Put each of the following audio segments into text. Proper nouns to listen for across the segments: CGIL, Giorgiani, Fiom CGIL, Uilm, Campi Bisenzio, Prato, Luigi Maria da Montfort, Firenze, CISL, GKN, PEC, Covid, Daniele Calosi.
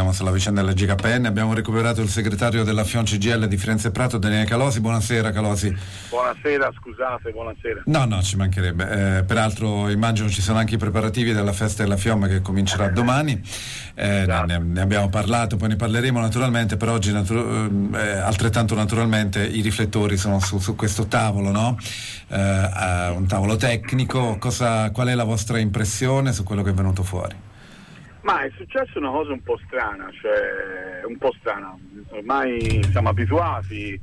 andiamo sulla vicenda della GKN. Abbiamo recuperato il segretario della Fiom CGIL di Firenze e Prato, Daniele Calosi. Buonasera Calosi. Buonasera, scusate, buonasera. No, ci mancherebbe. Peraltro immagino ci sono anche i preparativi della festa della Fiom che comincerà domani. Ne abbiamo parlato, poi ne parleremo naturalmente, per oggi altrettanto naturalmente i riflettori sono su questo tavolo, no? Un tavolo tecnico. Qual è la vostra impressione su quello che è venuto fuori? Ma è successa una cosa un po' strana, ormai siamo abituati.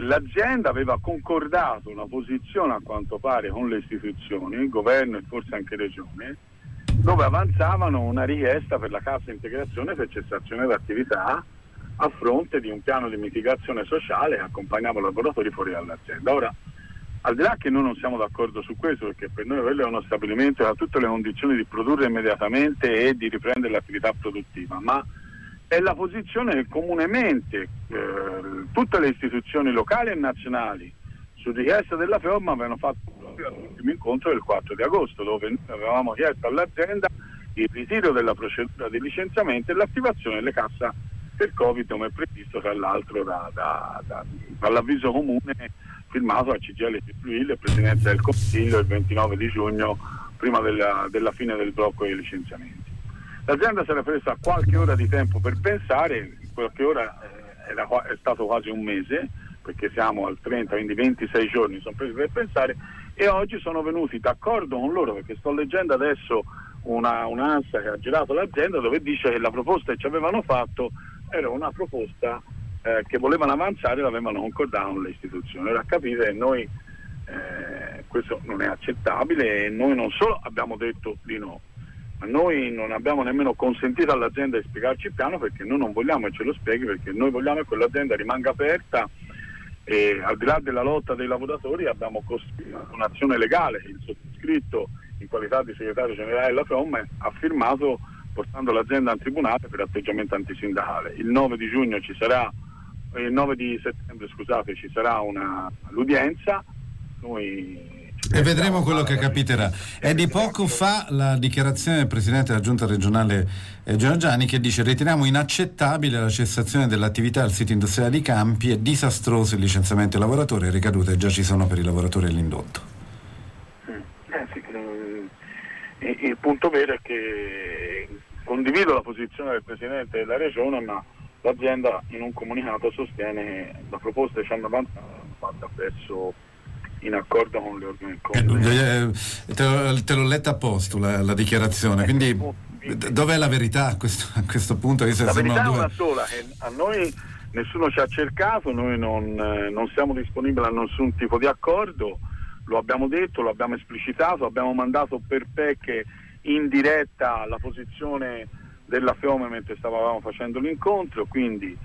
L'azienda aveva concordato una posizione, a quanto pare, con le istituzioni, il governo e forse anche regione, dove avanzavano una richiesta per la cassa integrazione per cessazione d'attività a fronte di un piano di mitigazione sociale che accompagnava i lavoratori fuori dall'azienda. Ora, al di là che noi non siamo d'accordo su questo, perché per noi quello è uno stabilimento che ha tutte le condizioni di produrre immediatamente e di riprendere l'attività produttiva, ma è la posizione che comunemente tutte le istituzioni locali e nazionali su richiesta della Fiom avevano fatto all'ultimo incontro del 4 di agosto, dove avevamo chiesto all'azienda il ritiro della procedura di licenziamento e l'attivazione delle casse per Covid, come è previsto tra l'altro dall'avviso comune firmato a CGIL e Presidenza del Consiglio il 29 di giugno, prima della fine del blocco dei licenziamenti. L'azienda si era presa qualche ora di tempo per pensare, qualche ora è stato quasi un mese, perché siamo al 30, quindi 26 giorni sono presi per pensare, e oggi sono venuti d'accordo con loro, perché sto leggendo adesso un'ANSA che ha girato l'azienda, dove dice che la proposta che ci avevano fatto era una proposta che volevano avanzare e l'avevano concordato con le istituzioni. Ora capite, noi questo non è accettabile, e noi non solo abbiamo detto di no, ma noi non abbiamo nemmeno consentito all'azienda di spiegarci il piano, perché noi non vogliamo che ce lo spieghi, perché noi vogliamo che quell'azienda rimanga aperta, e al di là della lotta dei lavoratori abbiamo costruito un'azione legale. Il sottoscritto, in qualità di segretario generale della Fiom, ha firmato portando l'azienda a tribunale per atteggiamento antisindacale. Il 9 di giugno ci sarà il 9 di settembre, scusate, ci sarà l'udienza. Noi e vedremo quello che capiterà. È di poco fa la dichiarazione del presidente della giunta regionale Giorgiani, che dice: riteniamo inaccettabile la cessazione dell'attività al sito industriale di Campi, è disastroso il licenziamento dei lavoratori, ricadute già ci sono per i lavoratori dell'indotto. Il punto vero è che condivido la posizione del presidente della regione, ma l'azienda in un comunicato sostiene che la proposta che ci hanno fatta presso in accordo con le organizzazioni. Te l'ho letta a posto la dichiarazione, quindi dov'è la verità a questo punto? La verità è una sola, che a noi nessuno ci ha cercato, noi non siamo disponibili a nessun tipo di accordo. Lo abbiamo detto, lo abbiamo esplicitato, abbiamo mandato per PEC in diretta la posizione della Fiom mentre stavamo facendo l'incontro, quindi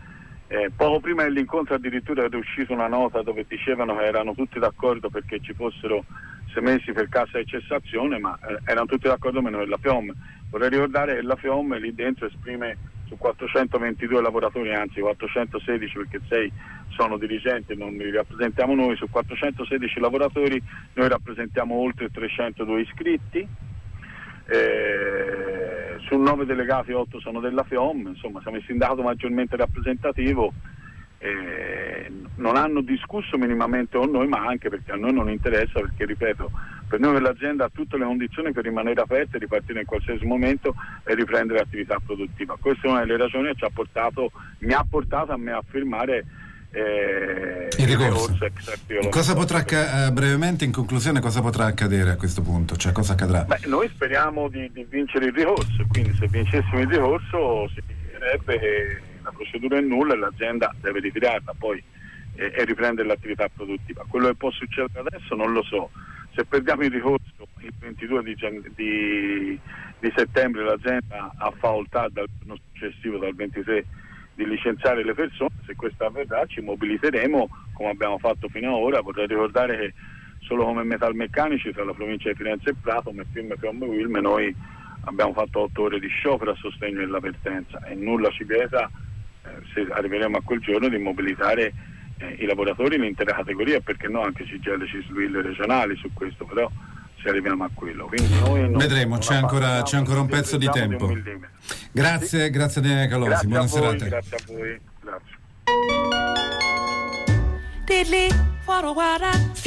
poco prima dell'incontro addirittura era uscita una nota dove dicevano che erano tutti d'accordo perché ci fossero 6 mesi per cassa di cessazione, ma erano tutti d'accordo meno della Fiom. Vorrei ricordare che la Fiom lì dentro esprime su 422 lavoratori, anzi 416 perché 6 sono dirigenti, non li rappresentiamo noi, su 416 lavoratori noi rappresentiamo oltre 302 iscritti, su 9 delegati 8 sono della Fiom, insomma siamo il sindacato maggiormente rappresentativo. Non hanno discusso minimamente con noi, ma anche perché a noi non interessa, perché ripeto, per noi l'azienda ha tutte le condizioni per rimanere aperta e ripartire in qualsiasi momento e riprendere l'attività produttiva. Questa è una delle ragioni che mi ha portato a me a firmare il ricorso. Cosa potrà accadere a questo punto? Cioè, cosa accadrà? Noi speriamo di vincere il ricorso, quindi se vincessimo il ricorso significherebbe che la procedura è nulla e l'azienda deve ritirarla poi e riprendere l'attività produttiva. Quello che può succedere adesso non lo so. Se perdiamo il ricorso il 22 di settembre, l'azienda ha facoltà dal giorno successivo, dal 23, di licenziare le persone. Se questo avverrà ci mobiliteremo come abbiamo fatto fino ad ora. Vorrei ricordare che solo come metalmeccanici tra la provincia di Firenze e Prato, come Fiom e Uilm, noi abbiamo fatto 8 ore di sciopero a sostegno dell'avvertenza, e nulla ci vieta, se arriveremo a quel giorno, di mobilitare i lavoratori in intera categoria, perché no anche CGIL, CISL regionali su questo. Però se se arriviamo a quello. Quindi noi vedremo, c'è ancora un pezzo di tempo. Grazie, sì. Grazie Daniele Calosi, buona serata. Grazie a voi, grazie.